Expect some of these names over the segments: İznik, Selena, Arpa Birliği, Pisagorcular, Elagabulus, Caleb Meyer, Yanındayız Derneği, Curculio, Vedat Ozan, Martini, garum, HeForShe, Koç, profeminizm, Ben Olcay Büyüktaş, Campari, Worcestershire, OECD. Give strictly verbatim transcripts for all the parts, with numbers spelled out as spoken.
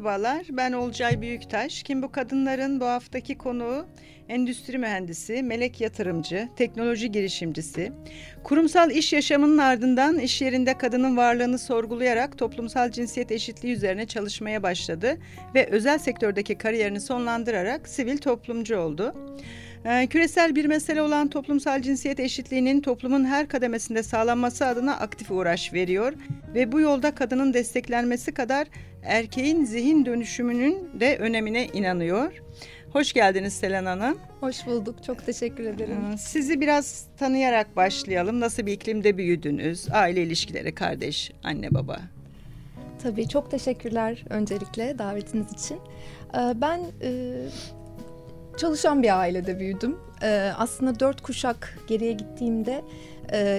Merhabalar, ben Olcay Büyüktaş. Kim bu kadınların bu haftaki konuğu endüstri mühendisi, melek yatırımcı, teknoloji girişimcisi. Kurumsal iş yaşamının ardından iş yerinde kadının varlığını sorgulayarak toplumsal cinsiyet eşitliği üzerine çalışmaya başladı ve özel sektördeki kariyerini sonlandırarak sivil toplumcu oldu. Küresel bir mesele olan toplumsal cinsiyet eşitliğinin toplumun her kademesinde sağlanması adına aktif uğraş veriyor ve bu yolda kadının desteklenmesi kadar erkeğin zihin dönüşümünün de önemine inanıyor. Hoş geldiniz Selena Hanım. Hoş bulduk. Çok teşekkür ederim. Sizi biraz tanıyarak başlayalım. Nasıl bir iklimde büyüdünüz? Aile ilişkileri, kardeş, anne, baba. Tabii, çok teşekkürler öncelikle davetiniz için. Ben çalışan bir ailede büyüdüm. Aslında dört kuşak geriye gittiğimde,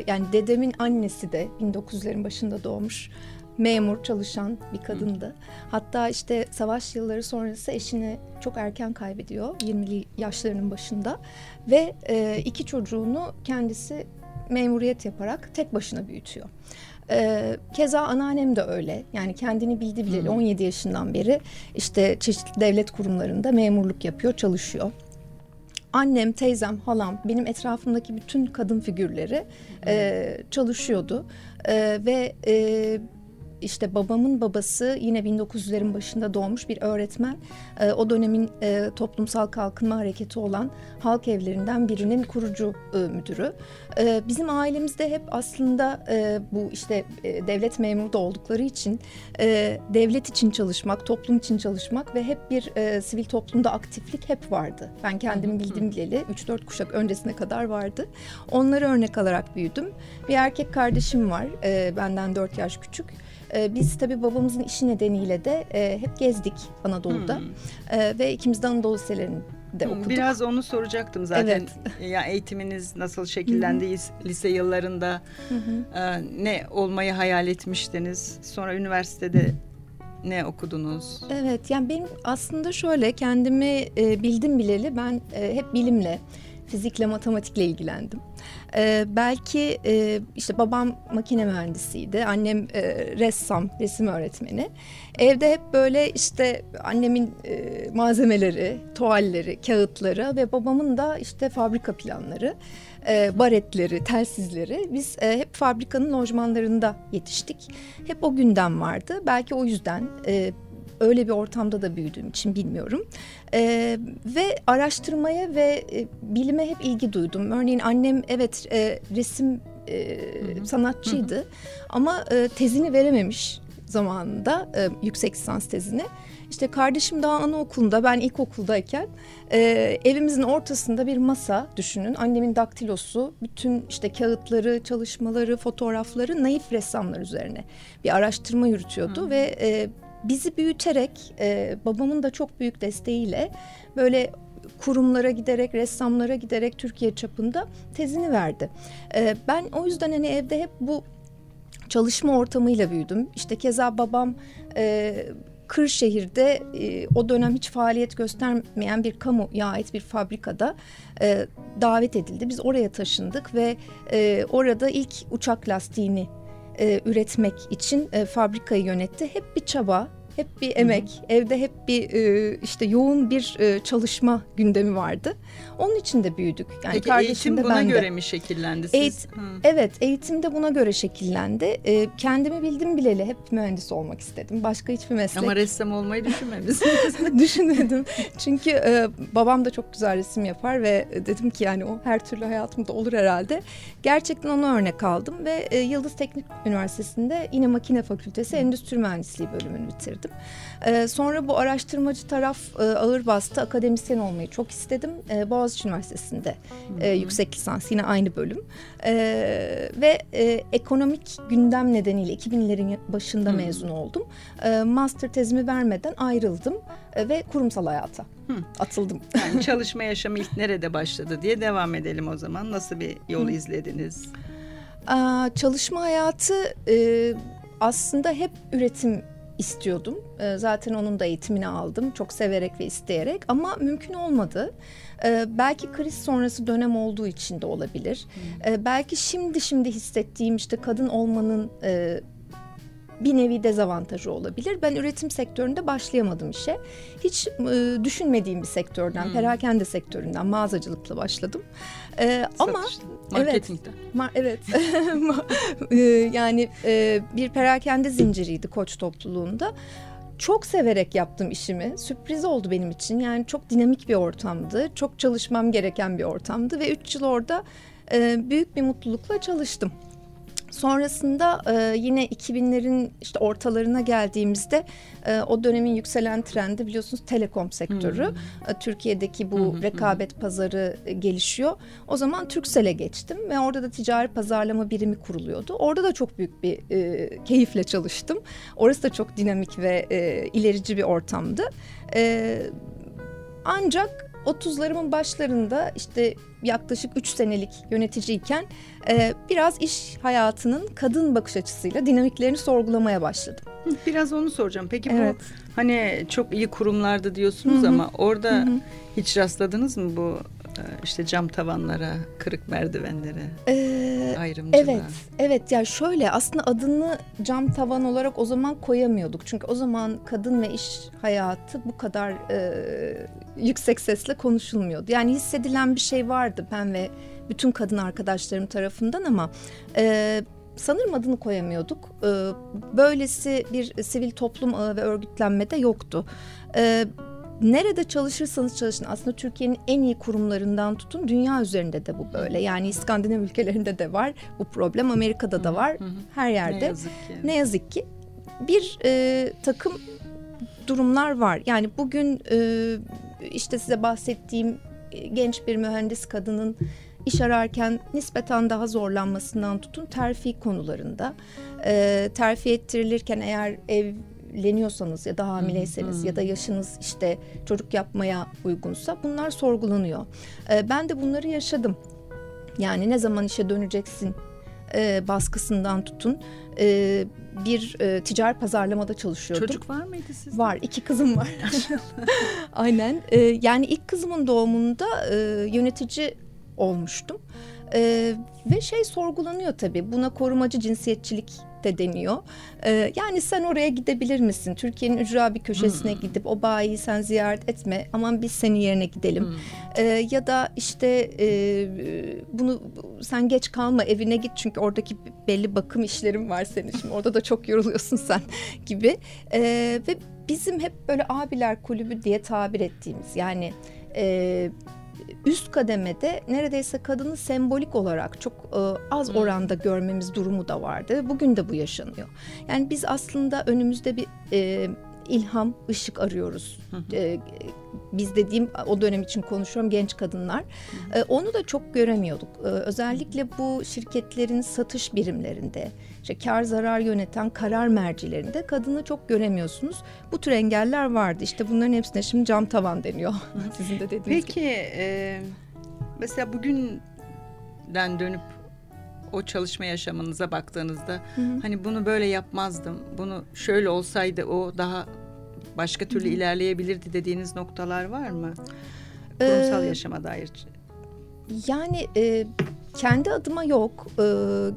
yani dedemin annesi de bin dokuz yüzlerin başında doğmuş. Memur, çalışan bir kadındı. Hatta işte savaş yılları sonrası eşini çok erken kaybediyor, yirmili yaşlarının başında. Ve e, iki çocuğunu kendisi memuriyet yaparak tek başına büyütüyor. E, keza anneannem de öyle. Yani kendini bildi bileli on yedi yaşından beri işte çeşitli devlet kurumlarında memurluk yapıyor, çalışıyor. Annem, teyzem, halam, benim etrafımdaki bütün kadın figürleri e, çalışıyordu. E, ve e, İşte babamın babası yine bin dokuz yüzlerin başında doğmuş bir öğretmen. E, o dönemin e, toplumsal kalkınma hareketi olan halk evlerinden birinin kurucu e, müdürü. E, bizim ailemizde hep aslında e, bu işte e, devlet memuru da oldukları için e, devlet için çalışmak, toplum için çalışmak ve hep bir e, sivil toplumda aktiflik hep vardı. Ben kendimi bildim bileli üç dört kuşak öncesine kadar vardı. Onları örnek alarak büyüdüm. Bir erkek kardeşim var, e, benden dört yaş küçük. Biz tabii babamızın işi nedeniyle de hep gezdik Anadolu'da hmm. ve ikimiz de Anadolu liselerinde okuduk. Biraz onu soracaktım zaten. Evet. Ya eğitiminiz nasıl şekillendi? Hmm. Lise yıllarında hmm. ne olmayı hayal etmiştiniz? Sonra üniversitede ne okudunuz? Evet, yani benim aslında şöyle, kendimi bildim bileli ben hep bilimle, fizikle, matematikle ilgilendim. Ee, belki e, işte babam makine mühendisiydi, annem e, ressam, resim öğretmeni. Evde hep böyle işte annemin e, malzemeleri, tualleri, kağıtları ve babamın da işte fabrika planları, e, baretleri, telsizleri. Biz e, hep fabrikanın lojmanlarında yetiştik. Hep o gündem vardı. Belki o yüzden e, öyle bir ortamda da büyüdüğüm için bilmiyorum. Ee, ve araştırmaya ve e, bilime hep ilgi duydum. Örneğin annem evet e, resim e, hı hı. sanatçıydı. Hı hı. Ama e, tezini verememiş zamanında, e, yüksek lisans tezini. İşte kardeşim daha anaokulunda, ben ilkokuldayken e, evimizin ortasında bir masa düşünün. Annemin daktilosu, bütün işte kağıtları, çalışmaları, fotoğrafları naif ressamlar üzerine bir araştırma yürütüyordu. Hı. Ve e, bizi büyüterek, e, babamın da çok büyük desteğiyle böyle kurumlara giderek, ressamlara giderek Türkiye çapında tezini verdi. E, ben o yüzden hani evde hep bu çalışma ortamıyla büyüdüm. İşte keza babam e, Kırşehir'de e, o dönem hiç faaliyet göstermeyen bir kamuya ait bir fabrikada e, davet edildi. Biz oraya taşındık ve e, orada ilk uçak lastiğini E, üretmek için e, fabrikayı yönetti. Hep bir çaba, hep bir emek, hı hı. evde hep bir e, işte yoğun bir e, çalışma gündemi vardı. Onun için de büyüdük. Yani peki eğitim buna ben göre de. mi şekillendi? Siz? Eğit- evet, eğitim de buna göre şekillendi. E, kendimi bildim bileli hep mühendis olmak istedim. Başka hiçbir meslek. Ama ressam olmayı düşünmemişsiniz. Düşünmedim. Çünkü e, babam da çok güzel resim yapar ve dedim ki yani o her türlü hayatımda olur herhalde. Gerçekten ona örnek aldım ve e, Yıldız Teknik Üniversitesi'nde yine makine fakültesi, hı. endüstri mühendisliği bölümünü bitirdim. Ee, sonra bu araştırmacı taraf e, ağır bastı. Akademisyen olmayı çok istedim. E, Boğaziçi Üniversitesi'nde e, yüksek lisans, yine aynı bölüm. E, ve e, ekonomik gündem nedeniyle iki binlerin başında Hı-hı. mezun oldum. E, master tezimi vermeden ayrıldım e, ve kurumsal hayata Hı. atıldım. Yani çalışma yaşamı ilk nerede başladı diye devam edelim o zaman. Nasıl bir yol Hı. izlediniz? Aa, çalışma hayatı e, aslında hep üretim istiyordum. Zaten onun da eğitimini aldım. Çok severek ve isteyerek ama mümkün olmadı. Belki kriz sonrası dönem olduğu için de olabilir. Hmm. Belki şimdi şimdi hissettiğim işte kadın olmanın bir nevi dezavantajı olabilir. Ben üretim sektöründe başlayamadım işe. Hiç e, düşünmediğim bir sektörden, hmm. perakende sektöründen, mağazacılıkla başladım. E, ama marketingde. Evet. evet. yani e, bir perakende zinciriydi Koç topluluğunda. Çok severek yaptım işimi. Sürpriz oldu benim için. Yani çok dinamik bir ortamdı. Çok çalışmam gereken bir ortamdı ve üç yıl orada e, büyük bir mutlulukla çalıştım. Sonrasında e, yine iki binlerin işte ortalarına geldiğimizde e, o dönemin yükselen trendi biliyorsunuz telekom sektörü. Hmm. Türkiye'deki bu hmm. rekabet hmm. pazarı gelişiyor. O zaman Turkcell'e geçtim ve orada da ticari pazarlama birimi kuruluyordu. Orada da çok büyük bir e, keyifle çalıştım. Orası da çok dinamik ve e, ilerici bir ortamdı. E, ancak otuzlarımın başlarında işte yaklaşık üç senelik yöneticiyken e, biraz iş hayatının kadın bakış açısıyla dinamiklerini sorgulamaya başladım. Biraz onu soracağım. Peki evet. bu hani çok iyi kurumlarda diyorsunuz Hı-hı. ama orada Hı-hı. hiç rastladınız mı bu işte cam tavanlara, kırık merdivenlere, ee, ayrımcılığa? Evet, evet. Yani şöyle aslında adını cam tavan olarak o zaman koyamıyorduk. Çünkü o zaman kadın ve iş hayatı bu kadar e, yüksek sesle konuşulmuyordu. Yani hissedilen bir şey vardı ben ve bütün kadın arkadaşlarım tarafından ama E, sanırım adını koyamıyorduk. Böylesi bir sivil toplum ağı ve örgütlenme de yoktu. Nerede çalışırsanız çalışın aslında Türkiye'nin en iyi kurumlarından tutun dünya üzerinde de bu böyle. Yani İskandinav ülkelerinde de var bu problem, Amerika'da da var, her yerde. Ne yazık ki, ne yazık ki bir e, takım durumlar var. Yani bugün e, işte size bahsettiğim genç bir mühendis kadının İş ararken nispeten daha zorlanmasından tutun terfi konularında. E, terfi ettirilirken eğer evleniyorsanız ya da hamileyseniz hmm. ya da yaşınız işte çocuk yapmaya uygunsa bunlar sorgulanıyor. E, ben de bunları yaşadım. Yani ne zaman işe döneceksin e, baskısından tutun. E, bir e, ticari pazarlamada çalışıyordum. Çocuk var mıydı sizde? Var. İki kızım var. Aynen. E, yani ilk kızımın doğumunda e, yönetici olmuştum. Ee, ve şey sorgulanıyor tabii. Buna korumacı cinsiyetçilik de deniyor. Ee, yani sen oraya gidebilir misin? Türkiye'nin ücra bir köşesine hmm. gidip o bayiyi sen ziyaret etme. Aman biz senin yerine gidelim. Hmm. Ee, ya da işte e, bunu sen geç kalma evine git çünkü oradaki belli bakım işlerim var senin. Şimdi orada da çok yoruluyorsun sen gibi. Ee, ve bizim hep böyle abiler kulübü diye tabir ettiğimiz yani eee üst kademede neredeyse kadını sembolik olarak çok e, az oranda görmemiz durumu da vardı. Bugün de bu yaşanıyor. Yani biz aslında önümüzde bir e, ilham, ışık arıyoruz. E, biz dediğim o dönem için konuşuyorum genç kadınlar. E, onu da çok göremiyorduk. E, özellikle bu şirketlerin satış birimlerinde, işte kar zarar yöneten karar mercilerinde kadını çok göremiyorsunuz. Bu tür engeller vardı. İşte bunların hepsine şimdi cam tavan deniyor. Sizin de dediğiniz Peki, gibi. Peki e, mesela bugünden dönüp o çalışma yaşamınıza baktığınızda hı hı. hani bunu böyle yapmazdım, bunu şöyle olsaydı o daha başka türlü hı hı. ilerleyebilirdi dediğiniz noktalar var mı? Kurumsal ee, yaşama dair. Yani e, kendi adıma yok. E,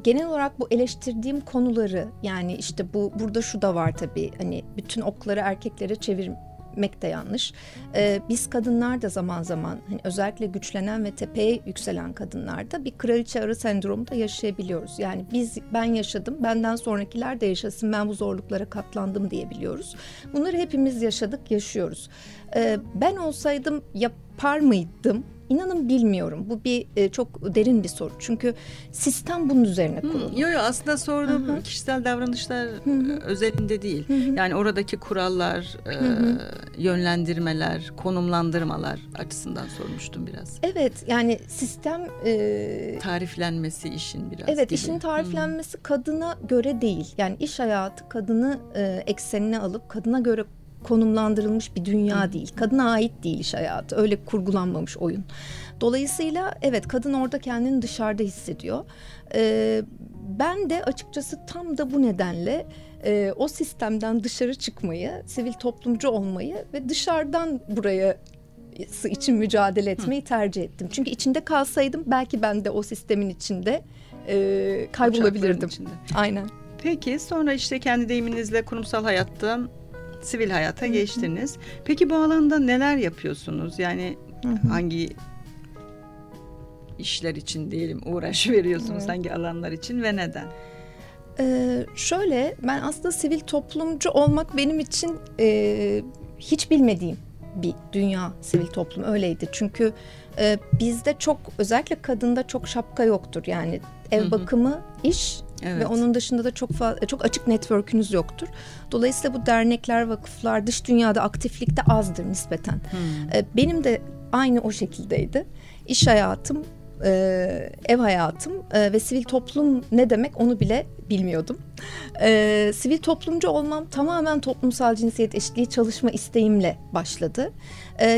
genel olarak bu eleştirdiğim konuları yani işte bu burada şu da var tabii hani bütün okları erkeklere çevirmek de yanlış. Ee, biz kadınlar da zaman zaman hani özellikle güçlenen ve tepeye yükselen kadınlarda bir kraliçe arı sendromu da yaşayabiliyoruz. Yani biz ben yaşadım, benden sonrakiler de yaşasın, ben bu zorluklara katlandım diyebiliyoruz. Bunları hepimiz yaşadık, yaşıyoruz. Ee, ben olsaydım yapar mıydım? İnanın bilmiyorum. Bu bir e, çok derin bir soru. Çünkü sistem bunun üzerine kurulu. Yok yok aslında sorduğum Aha. kişisel davranışlar Hı-hı. özelinde değil. Hı-hı. Yani oradaki kurallar, e, yönlendirmeler, konumlandırmalar açısından sormuştum biraz. Evet yani sistem E, tariflenmesi işin biraz. Evet gibi. işin tariflenmesi Hı-hı. kadına göre değil. Yani iş hayatı kadını e, eksenine alıp kadına göre konumlandırılmış bir dünya değil. Kadına ait değil iş hayatı. Öyle kurgulanmamış oyun. Dolayısıyla evet kadın orada kendini dışarıda hissediyor. Ee, ben de açıkçası tam da bu nedenle e, o sistemden dışarı çıkmayı, sivil toplumcu olmayı ve dışarıdan buraya için mücadele etmeyi Hı. tercih ettim. Çünkü içinde kalsaydım belki ben de o sistemin içinde e, kaybolabilirdim. İçinde. Aynen. Peki sonra işte kendi deyiminizle kurumsal hayattan sivil hayata geçtiniz. Peki bu alanda neler yapıyorsunuz? Yani Hı-hı. hangi işler için diyelim uğraş veriyorsunuz, Hı-hı. hangi alanlar için ve neden? Ee, şöyle, ben aslında sivil toplumcu olmak benim için e, hiç bilmediğim bir dünya, sivil toplum öyleydi. Çünkü e, bizde çok, özellikle kadında çok şapka yoktur. Yani ev Hı-hı. bakımı, iş. Evet. Ve onun dışında da çok fazla, çok açık network'ünüz yoktur. Dolayısıyla bu dernekler, vakıflar dış dünyada aktiflikte azdır nispeten. Hmm. Benim de aynı o şekildeydi. İş hayatım, ev hayatım ve sivil toplum ne demek onu bile bilmiyordum. Sivil toplumcu olmam tamamen toplumsal cinsiyet eşitliği çalışma isteğimle başladı.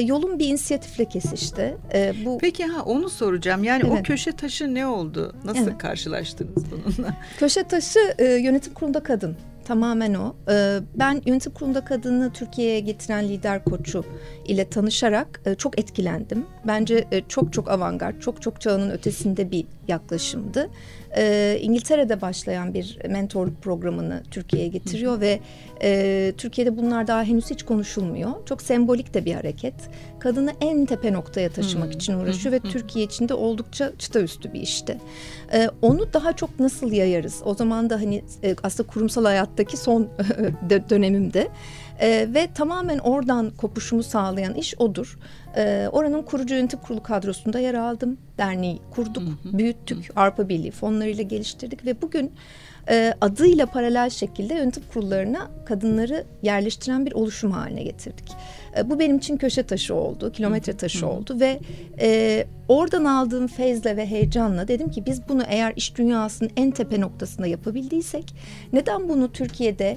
Yolum bir inisiyatifle kesişti. Bu... Peki ha onu soracağım. Yani evet. o köşe taşı ne oldu? Nasıl evet. karşılaştınız bununla? Köşe taşı yönetim kurulunda kadın. Tamamen o. Ben yönetim kurulunda kadını Türkiye'ye getiren lider koçu ile tanışarak çok etkilendim. Bence çok çok avantgard, çok çok çağının ötesinde bir yaklaşımdı. İngiltere'de başlayan bir mentorluk programını Türkiye'ye getiriyor ve Türkiye'de bunlar daha henüz hiç konuşulmuyor. Çok sembolik de bir hareket. Kadını en tepe noktaya taşımak için uğraşıyor ve Türkiye için de oldukça çıta üstü bir işti. Onu daha çok nasıl yayarız? O zaman da hani aslında kurumsal hayat ...daki son dönemimde ee, ve tamamen oradan kopuşumu sağlayan iş odur. Ee, oranın kurucu yönetim kurulu kadrosunda yer aldım. Derneği kurduk, hı hı. büyüttük, hı. Arpa Birliği fonlarıyla geliştirdik ve bugün e, adıyla paralel şekilde yönetim kurullarına kadınları yerleştiren bir oluşum haline getirdik. E, bu benim için köşe taşı oldu, kilometre taşı hı hı. oldu ve e, oradan aldığım feyzle ve heyecanla dedim ki biz bunu eğer iş dünyasının en tepe noktasında yapabildiysek neden bunu Türkiye'de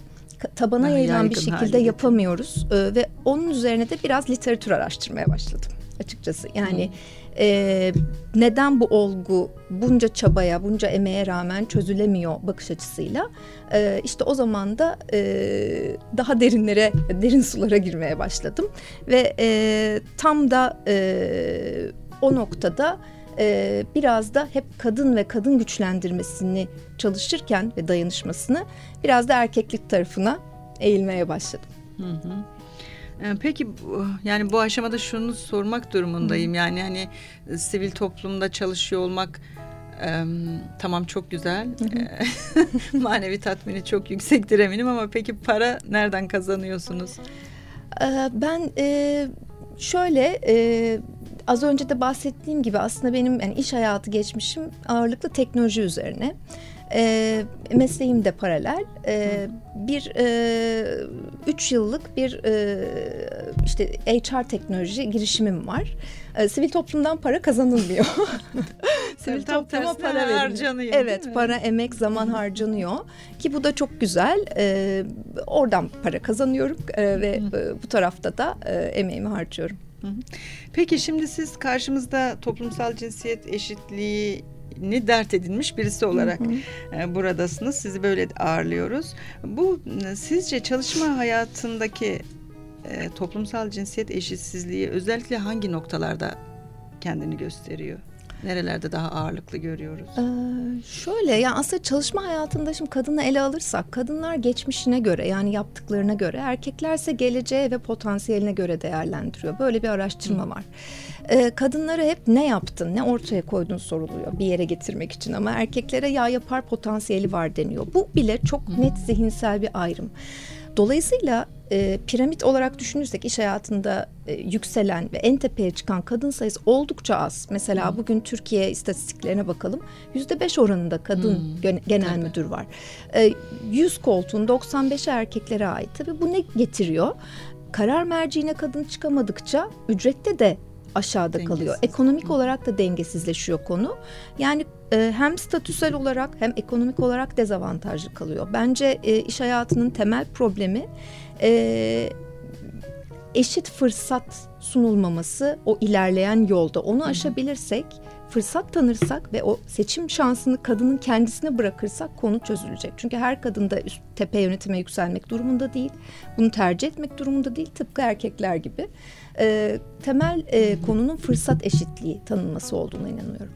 tabana yayılan bir şekilde yapamıyoruz ee, ve onun üzerine de biraz literatür araştırmaya başladım açıkçası. Yani hmm. e, neden bu olgu bunca çabaya, bunca emeğe rağmen çözülemiyor bakış açısıyla e, işte o zaman da e, daha derinlere, derin sulara girmeye başladım ve e, tam da e, o noktada Ee, biraz da hep kadın ve kadın güçlendirmesini çalışırken ve dayanışmasını biraz da erkeklik tarafına eğilmeye başladım. Hı hı. Ee, peki yani bu aşamada şunu sormak durumundayım. Hı. Yani hani sivil toplumda çalışıyor olmak e, tamam çok güzel. Hı hı. Manevi tatmini çok yüksektir eminim ama peki para nereden kazanıyorsunuz? Ee, ben e, şöyle... E, Az önce de bahsettiğim gibi aslında benim yani iş hayatı geçmişim ağırlıklı teknoloji üzerine. E, mesleğim de paralel. E, bir e, üç yıllık bir e, işte H R teknoloji girişimim var. E, sivil toplumdan para kazanılmıyor. Sivil tam topluma para harcanıyor. Evet, para, emek, zaman harcanıyor ki bu da çok güzel. E, oradan para kazanıyorum e, ve e, bu tarafta da e, emeğimi harcıyorum. Peki şimdi siz karşımızda toplumsal cinsiyet eşitliğini dert edinmiş birisi olarak hı hı. buradasınız. Sizi böyle ağırlıyoruz. Bu sizce çalışma hayatındaki e, toplumsal cinsiyet eşitsizliği özellikle hangi noktalarda kendini gösteriyor? Nerelerde daha ağırlıklı görüyoruz? Ee, şöyle yani aslında çalışma hayatında şimdi kadını ele alırsak kadınlar geçmişine göre yani yaptıklarına göre erkeklerse geleceğe ve potansiyeline göre değerlendiriyor. Böyle bir araştırma var. Ee, kadınlara hep ne yaptın, ne ortaya koydun soruluyor bir yere getirmek için ama erkeklere ya yapar potansiyeli var deniyor. Bu bile çok net zihinsel bir ayrım. Dolayısıyla e, piramit olarak düşünürsek iş hayatında e, yükselen ve en tepeye çıkan kadın sayısı oldukça az. Mesela hmm. bugün Türkiye istatistiklerine bakalım. yüzde beş oranında kadın hmm. genel Tabii. müdür var. E, yüz koltuğun doksan beşi erkeklere ait. Tabii bu ne getiriyor? Karar merciğine kadın çıkamadıkça ücrette de aşağıda Dengesiz. kalıyor. Ekonomik hmm. olarak da dengesizleşiyor konu. Yani hem statüsel olarak hem ekonomik olarak dezavantajlı kalıyor. Bence e, iş hayatının temel problemi e, eşit fırsat sunulmaması o ilerleyen yolda. Onu aşabilirsek, fırsat tanırsak ve o seçim şansını kadının kendisine bırakırsak konu çözülecek. Çünkü her kadın da üst tepe yönetime yükselmek durumunda değil. Bunu tercih etmek durumunda değil. Tıpkı erkekler gibi. E, temel e, konunun fırsat eşitliği tanınması olduğuna inanıyorum.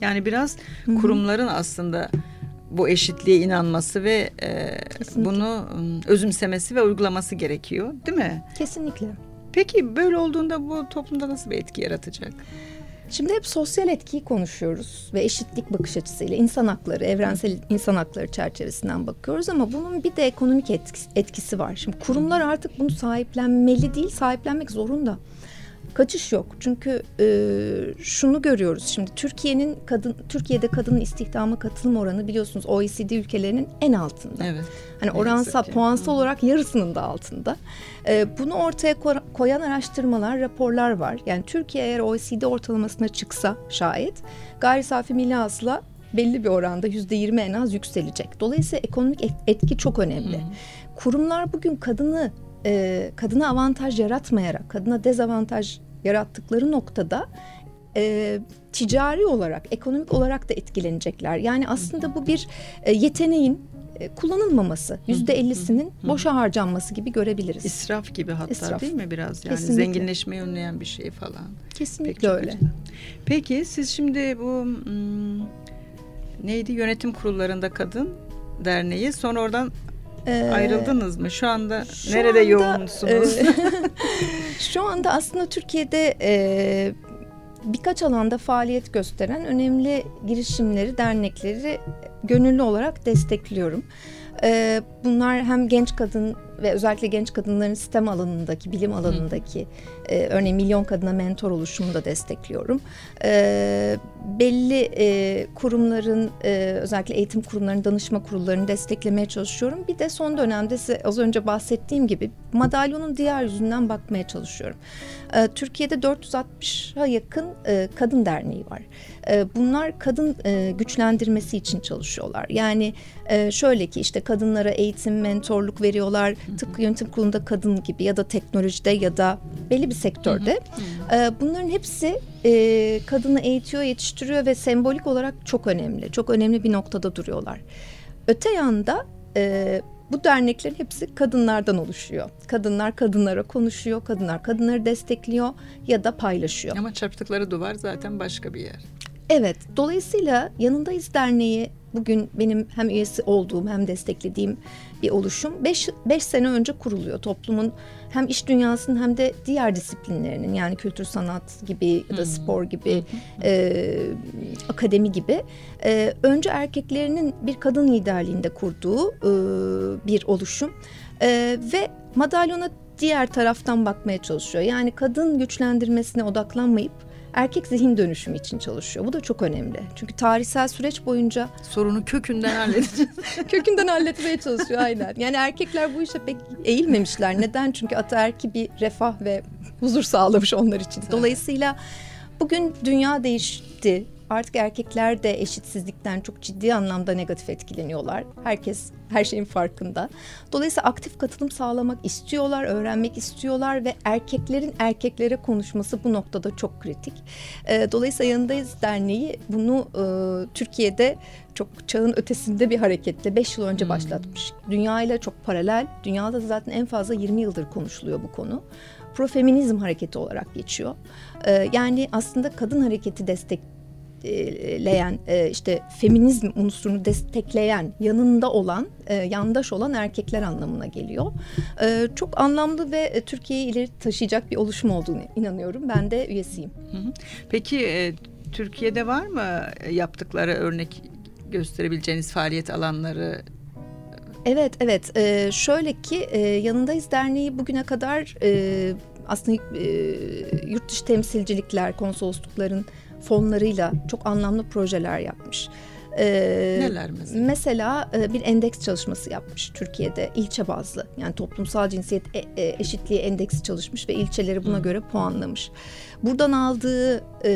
Yani biraz kurumların aslında bu eşitliğe inanması ve e, bunu özümsemesi ve uygulaması gerekiyor, değil mi? Kesinlikle. Peki böyle olduğunda bu toplumda nasıl bir etki yaratacak? Şimdi hep sosyal etkiyi konuşuyoruz ve eşitlik bakış açısıyla insan hakları, evrensel insan hakları çerçevesinden bakıyoruz ama bunun bir de ekonomik etkisi, etkisi var. Şimdi kurumlar artık bunu sahiplenmeli değil, sahiplenmek zorunda. Kaçış yok. Çünkü e, şunu görüyoruz. Şimdi Türkiye'nin kadın Türkiye'de kadının istihdama katılım oranı biliyorsunuz O E C D ülkelerinin en altında. Evet. Hani oransa puansal olarak yarısının da altında. E, bunu ortaya koyan araştırmalar, raporlar var. Yani Türkiye eğer O E C D ortalamasına çıksa şayet gayri safi milli hasıla belli bir oranda yüzde yirmi en az yükselecek. Dolayısıyla ekonomik etki çok önemli. Hı. Kurumlar bugün kadını E, kadına avantaj yaratmayarak, kadına dezavantaj yarattıkları noktada e, ticari olarak, ekonomik olarak da etkilenecekler. Yani aslında bu bir e, yeteneğin e, kullanılmaması, yüzde ellisinin boşa harcanması gibi görebiliriz. İsraf gibi hatta İsraf. Değil mi biraz? Yani kesinlikle. Zenginleşmeyi önleyen bir şey falan. Kesinlikle öyle. Güzel. Peki siz şimdi bu hmm, neydi yönetim kurullarında kadın derneği, sonra oradan ayrıldınız mı? Şu anda şu nerede anda, yoğunsunuz? E, şu anda aslında Türkiye'de e, birkaç alanda faaliyet gösteren önemli girişimleri, dernekleri gönüllü olarak destekliyorum. E, bunlar hem genç kadın ve özellikle genç kadınların sistem alanındaki, bilim alanındaki e, örneğin Milyon Kadına Mentor oluşumunu da destekliyorum. E, belli e, kurumların e, özellikle eğitim kurumlarının, danışma kurullarını desteklemeye çalışıyorum. Bir de son dönemde size az önce bahsettiğim gibi madalyonun diğer yüzünden bakmaya çalışıyorum. E, Türkiye'de dört yüz altmışa yakın e, kadın derneği var. E, bunlar kadın e, güçlendirmesi için çalışıyorlar. Yani e, şöyle ki işte kadınlara eğitim, mentorluk veriyorlar. Tıpkı yönetim kurulunda kadın gibi ya da teknolojide ya da belli bir sektörde. Hı hı. E, bunların hepsi e, kadını eğitiyor, yetiştiriyor ve sembolik olarak çok önemli. Çok önemli bir noktada duruyorlar. Öte yanda e, bu derneklerin hepsi kadınlardan oluşuyor. Kadınlar kadınlara konuşuyor, kadınlar kadınları destekliyor ya da paylaşıyor. Ama çarptıkları duvar zaten başka bir yer. Evet, dolayısıyla Yanındayız Derneği bugün benim hem üyesi olduğum hem desteklediğim bir oluşum. Beş, beş sene önce kuruluyor. Toplumun hem iş dünyasının hem de diğer disiplinlerinin yani kültür sanat gibi ya da spor gibi, e, akademi gibi. E, önce erkeklerinin bir kadın liderliğinde kurduğu e, bir oluşum e, ve madalyona diğer taraftan bakmaya çalışıyor. Yani kadın güçlendirmesine odaklanmayıp erkek zihin dönüşümü için çalışıyor. Bu da çok önemli. Çünkü tarihsel süreç boyunca sorunu kökünden halledeceğiz. kökünden halletmeye çalışıyor aynen. Yani erkekler bu işe pek eğilmemişler. Neden? Çünkü ataerki bir refah ve huzur sağlamış onlar için. Dolayısıyla bugün dünya değişti. Artık erkekler de eşitsizlikten çok ciddi anlamda negatif etkileniyorlar. Herkes her şeyin farkında. Dolayısıyla aktif katılım sağlamak istiyorlar, öğrenmek istiyorlar ve erkeklerin erkeklere konuşması bu noktada çok kritik. Dolayısıyla Yanındayız Derneği bunu Türkiye'de çok çağın ötesinde bir hareketle beş yıl önce başlatmış. Dünyayla çok paralel, dünyada zaten en fazla yirmi yıldır konuşuluyor bu konu. Profeminizm hareketi olarak geçiyor. Yani aslında kadın hareketi destek leyen işte feminizm unsurunu destekleyen yanında olan yandaş olan erkekler anlamına geliyor. Çok anlamlı ve Türkiye'yi ileri taşıyacak bir oluşum olduğunu inanıyorum. Ben de üyesiyim. Peki Türkiye'de var mı yaptıkları örnek gösterebileceğiniz faaliyet alanları? Evet evet şöyle ki Yanındayız Derneği bugüne kadar aslında yurt dışı temsilcilikler, konsoloslukların fonlarıyla çok anlamlı projeler yapmış. Ee, Neler mesela? Mesela bir endeks çalışması yapmış Türkiye'de ilçe bazlı. Yani toplumsal cinsiyet eşitliği endeksi çalışmış ve ilçeleri buna göre puanlamış. Buradan aldığı e,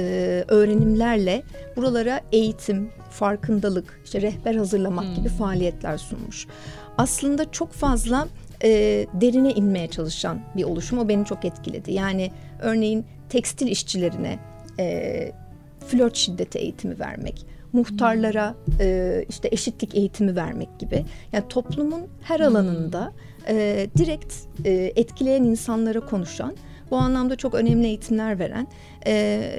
öğrenimlerle buralara eğitim, farkındalık, işte rehber hazırlamak hmm. gibi faaliyetler sunmuş. Aslında çok fazla e, derine inmeye çalışan bir oluşum. O beni çok etkiledi. Yani örneğin tekstil işçilerine E, flört şiddeti eğitimi vermek, muhtarlara e, işte eşitlik eğitimi vermek gibi. Yani toplumun her alanında e, direkt e, etkileyen insanlara konuşan Bu anlamda çok önemli eğitimler veren e,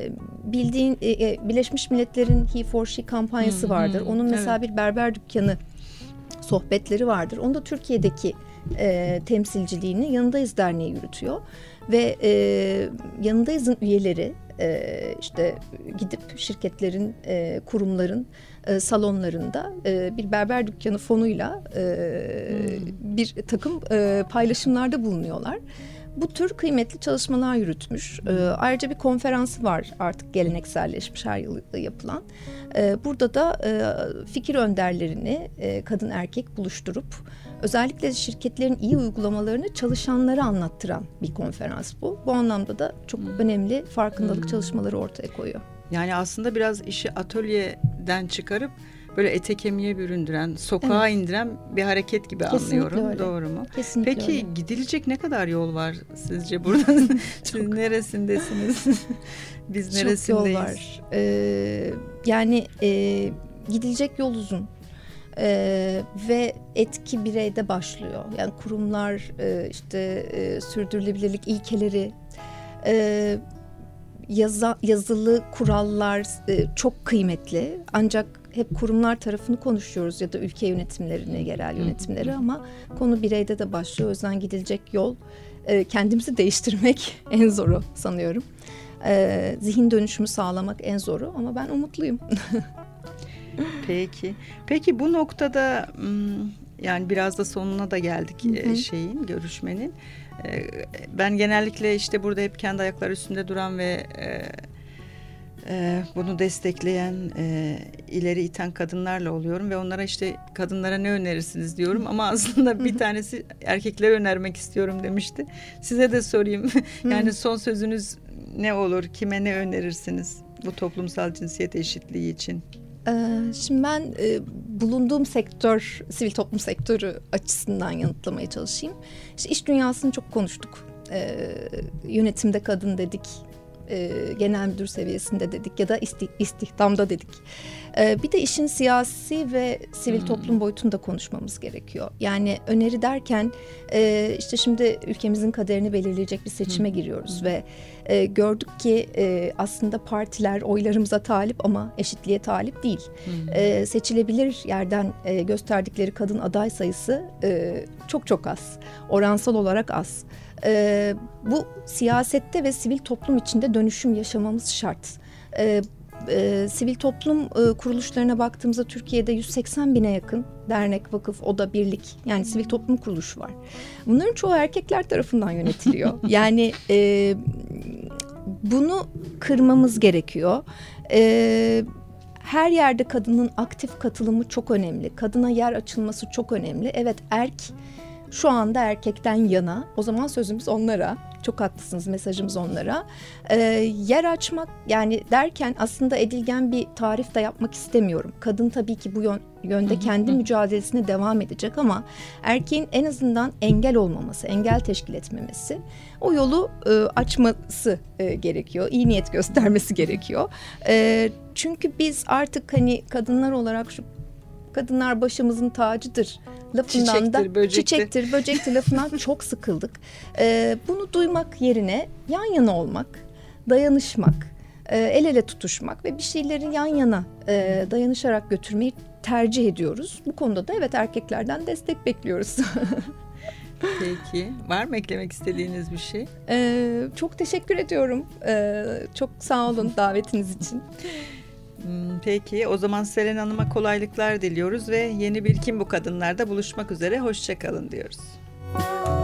bildiğin e, Birleşmiş Milletler'in HeForShe kampanyası vardır. Onun mesela evet. bir berber dükkanı sohbetleri vardır. Onu da Türkiye'deki e, temsilciliğini Yanındayız Derneği yürütüyor ve e, Yanındayız'ın üyeleri e, işte gidip şirketlerin, e, kurumların e, salonlarında e, bir berber dükkanı fonuyla e, hmm. bir takım e, paylaşımlarda bulunuyorlar. Bu tür kıymetli çalışmalar yürütmüş. E, ayrıca bir konferansı var, artık gelenekselleşmiş, her yıl yapılan. E, burada da e, fikir önderlerini e, kadın erkek buluşturup özellikle şirketlerin iyi uygulamalarını çalışanlara anlattıran bir konferans bu. Bu anlamda da çok hmm. önemli farkındalık hmm. çalışmaları ortaya koyuyor. Yani aslında biraz işi atölyeden çıkarıp böyle ete kemiğe büründüren, sokağa evet. indiren bir hareket gibi kesinlikle anlıyorum. Öyle. Doğru mu? Kesinlikle. Peki öyle. Gidilecek ne kadar yol var sizce buradan? Siz neresindesiniz? Biz neresindeyiz? Çok yol var. Ee, yani e, gidilecek yol uzun. Ee, ve etki bireyde başlıyor. Yani kurumlar, e, işte e, sürdürülebilirlik ilkeleri, e, yaza, yazılı kurallar e, çok kıymetli. Ancak hep kurumlar tarafını konuşuyoruz ya da ülke yönetimlerini, yerel yönetimleri, ama konu bireyde de başlıyor. O yüzden gidilecek yol e, kendimizi değiştirmek en zoru sanıyorum. E, zihin dönüşümü sağlamak en zoru, ama ben umutluyum. Peki. Peki bu noktada, yani biraz da sonuna da geldik hı hı. şeyin, görüşmenin. Ben genellikle işte burada hep kendi ayakları üstünde duran ve bunu destekleyen, ileri iten kadınlarla oluyorum ve onlara işte kadınlara ne önerirsiniz diyorum, ama aslında bir tanesi erkeklere önermek istiyorum demişti. Size de sorayım. Yani son sözünüz ne olur? Kime ne önerirsiniz bu toplumsal cinsiyet eşitliği için? Şimdi ben e, bulunduğum sektör, sivil toplum sektörü açısından yanıtlamaya çalışayım. İşte iş dünyasını çok konuştuk. E, yönetimde kadın dedik, e, genel müdür seviyesinde dedik ya da isti, istihdamda dedik. E, bir de işin siyasi ve sivil hmm. toplum boyutunu da konuşmamız gerekiyor. Yani öneri derken e, işte şimdi ülkemizin kaderini belirleyecek bir seçime hmm. giriyoruz hmm. ve E, gördük ki e, aslında partiler oylarımıza talip ama eşitliğe talip değil. E, seçilebilir yerden e, gösterdikleri kadın aday sayısı e, çok çok az. Oransal olarak az. E, bu siyasette ve sivil toplum içinde dönüşüm yaşamamız şart. E, e, sivil toplum e, kuruluşlarına baktığımızda Türkiye'de yüz seksen bine yakın dernek, vakıf, oda, birlik, yani sivil toplum kuruluşu var. Bunların çoğu erkekler tarafından yönetiliyor. Yani e, bunu kırmamız gerekiyor. Ee, her yerde kadının aktif katılımı çok önemli. Kadına yer açılması çok önemli. Evet, erk şu anda erkekten yana. O zaman sözümüz onlara. Çok haklısınız, mesajımız onlara. Ee, yer açmak yani derken aslında edilgen bir tarif de yapmak istemiyorum. Kadın tabii ki bu yön, yönde kendi mücadelesine devam edecek, ama erkeğin en azından engel olmaması, engel teşkil etmemesi, o yolu e, açması e, gerekiyor. İyi niyet göstermesi gerekiyor. E, çünkü biz artık hani kadınlar olarak şu kadınlar başımızın tacıdır lafından, çiçektir, da böcektir. çiçektir, böcektir lafından çok sıkıldık. Ee, bunu duymak yerine yan yana olmak, dayanışmak, e, el ele tutuşmak ve bir şeyleri yan yana e, dayanışarak götürmeyi tercih ediyoruz. Bu konuda da evet, erkeklerden destek bekliyoruz. Peki. Var mı eklemek istediğiniz bir şey? Ee, çok teşekkür ediyorum. Ee, çok sağ olun davetiniz için. Peki, o zaman Selena Hanım'a kolaylıklar diliyoruz ve yeni bir Kim Bu Kadınlar'da buluşmak üzere hoşça kalın diyoruz.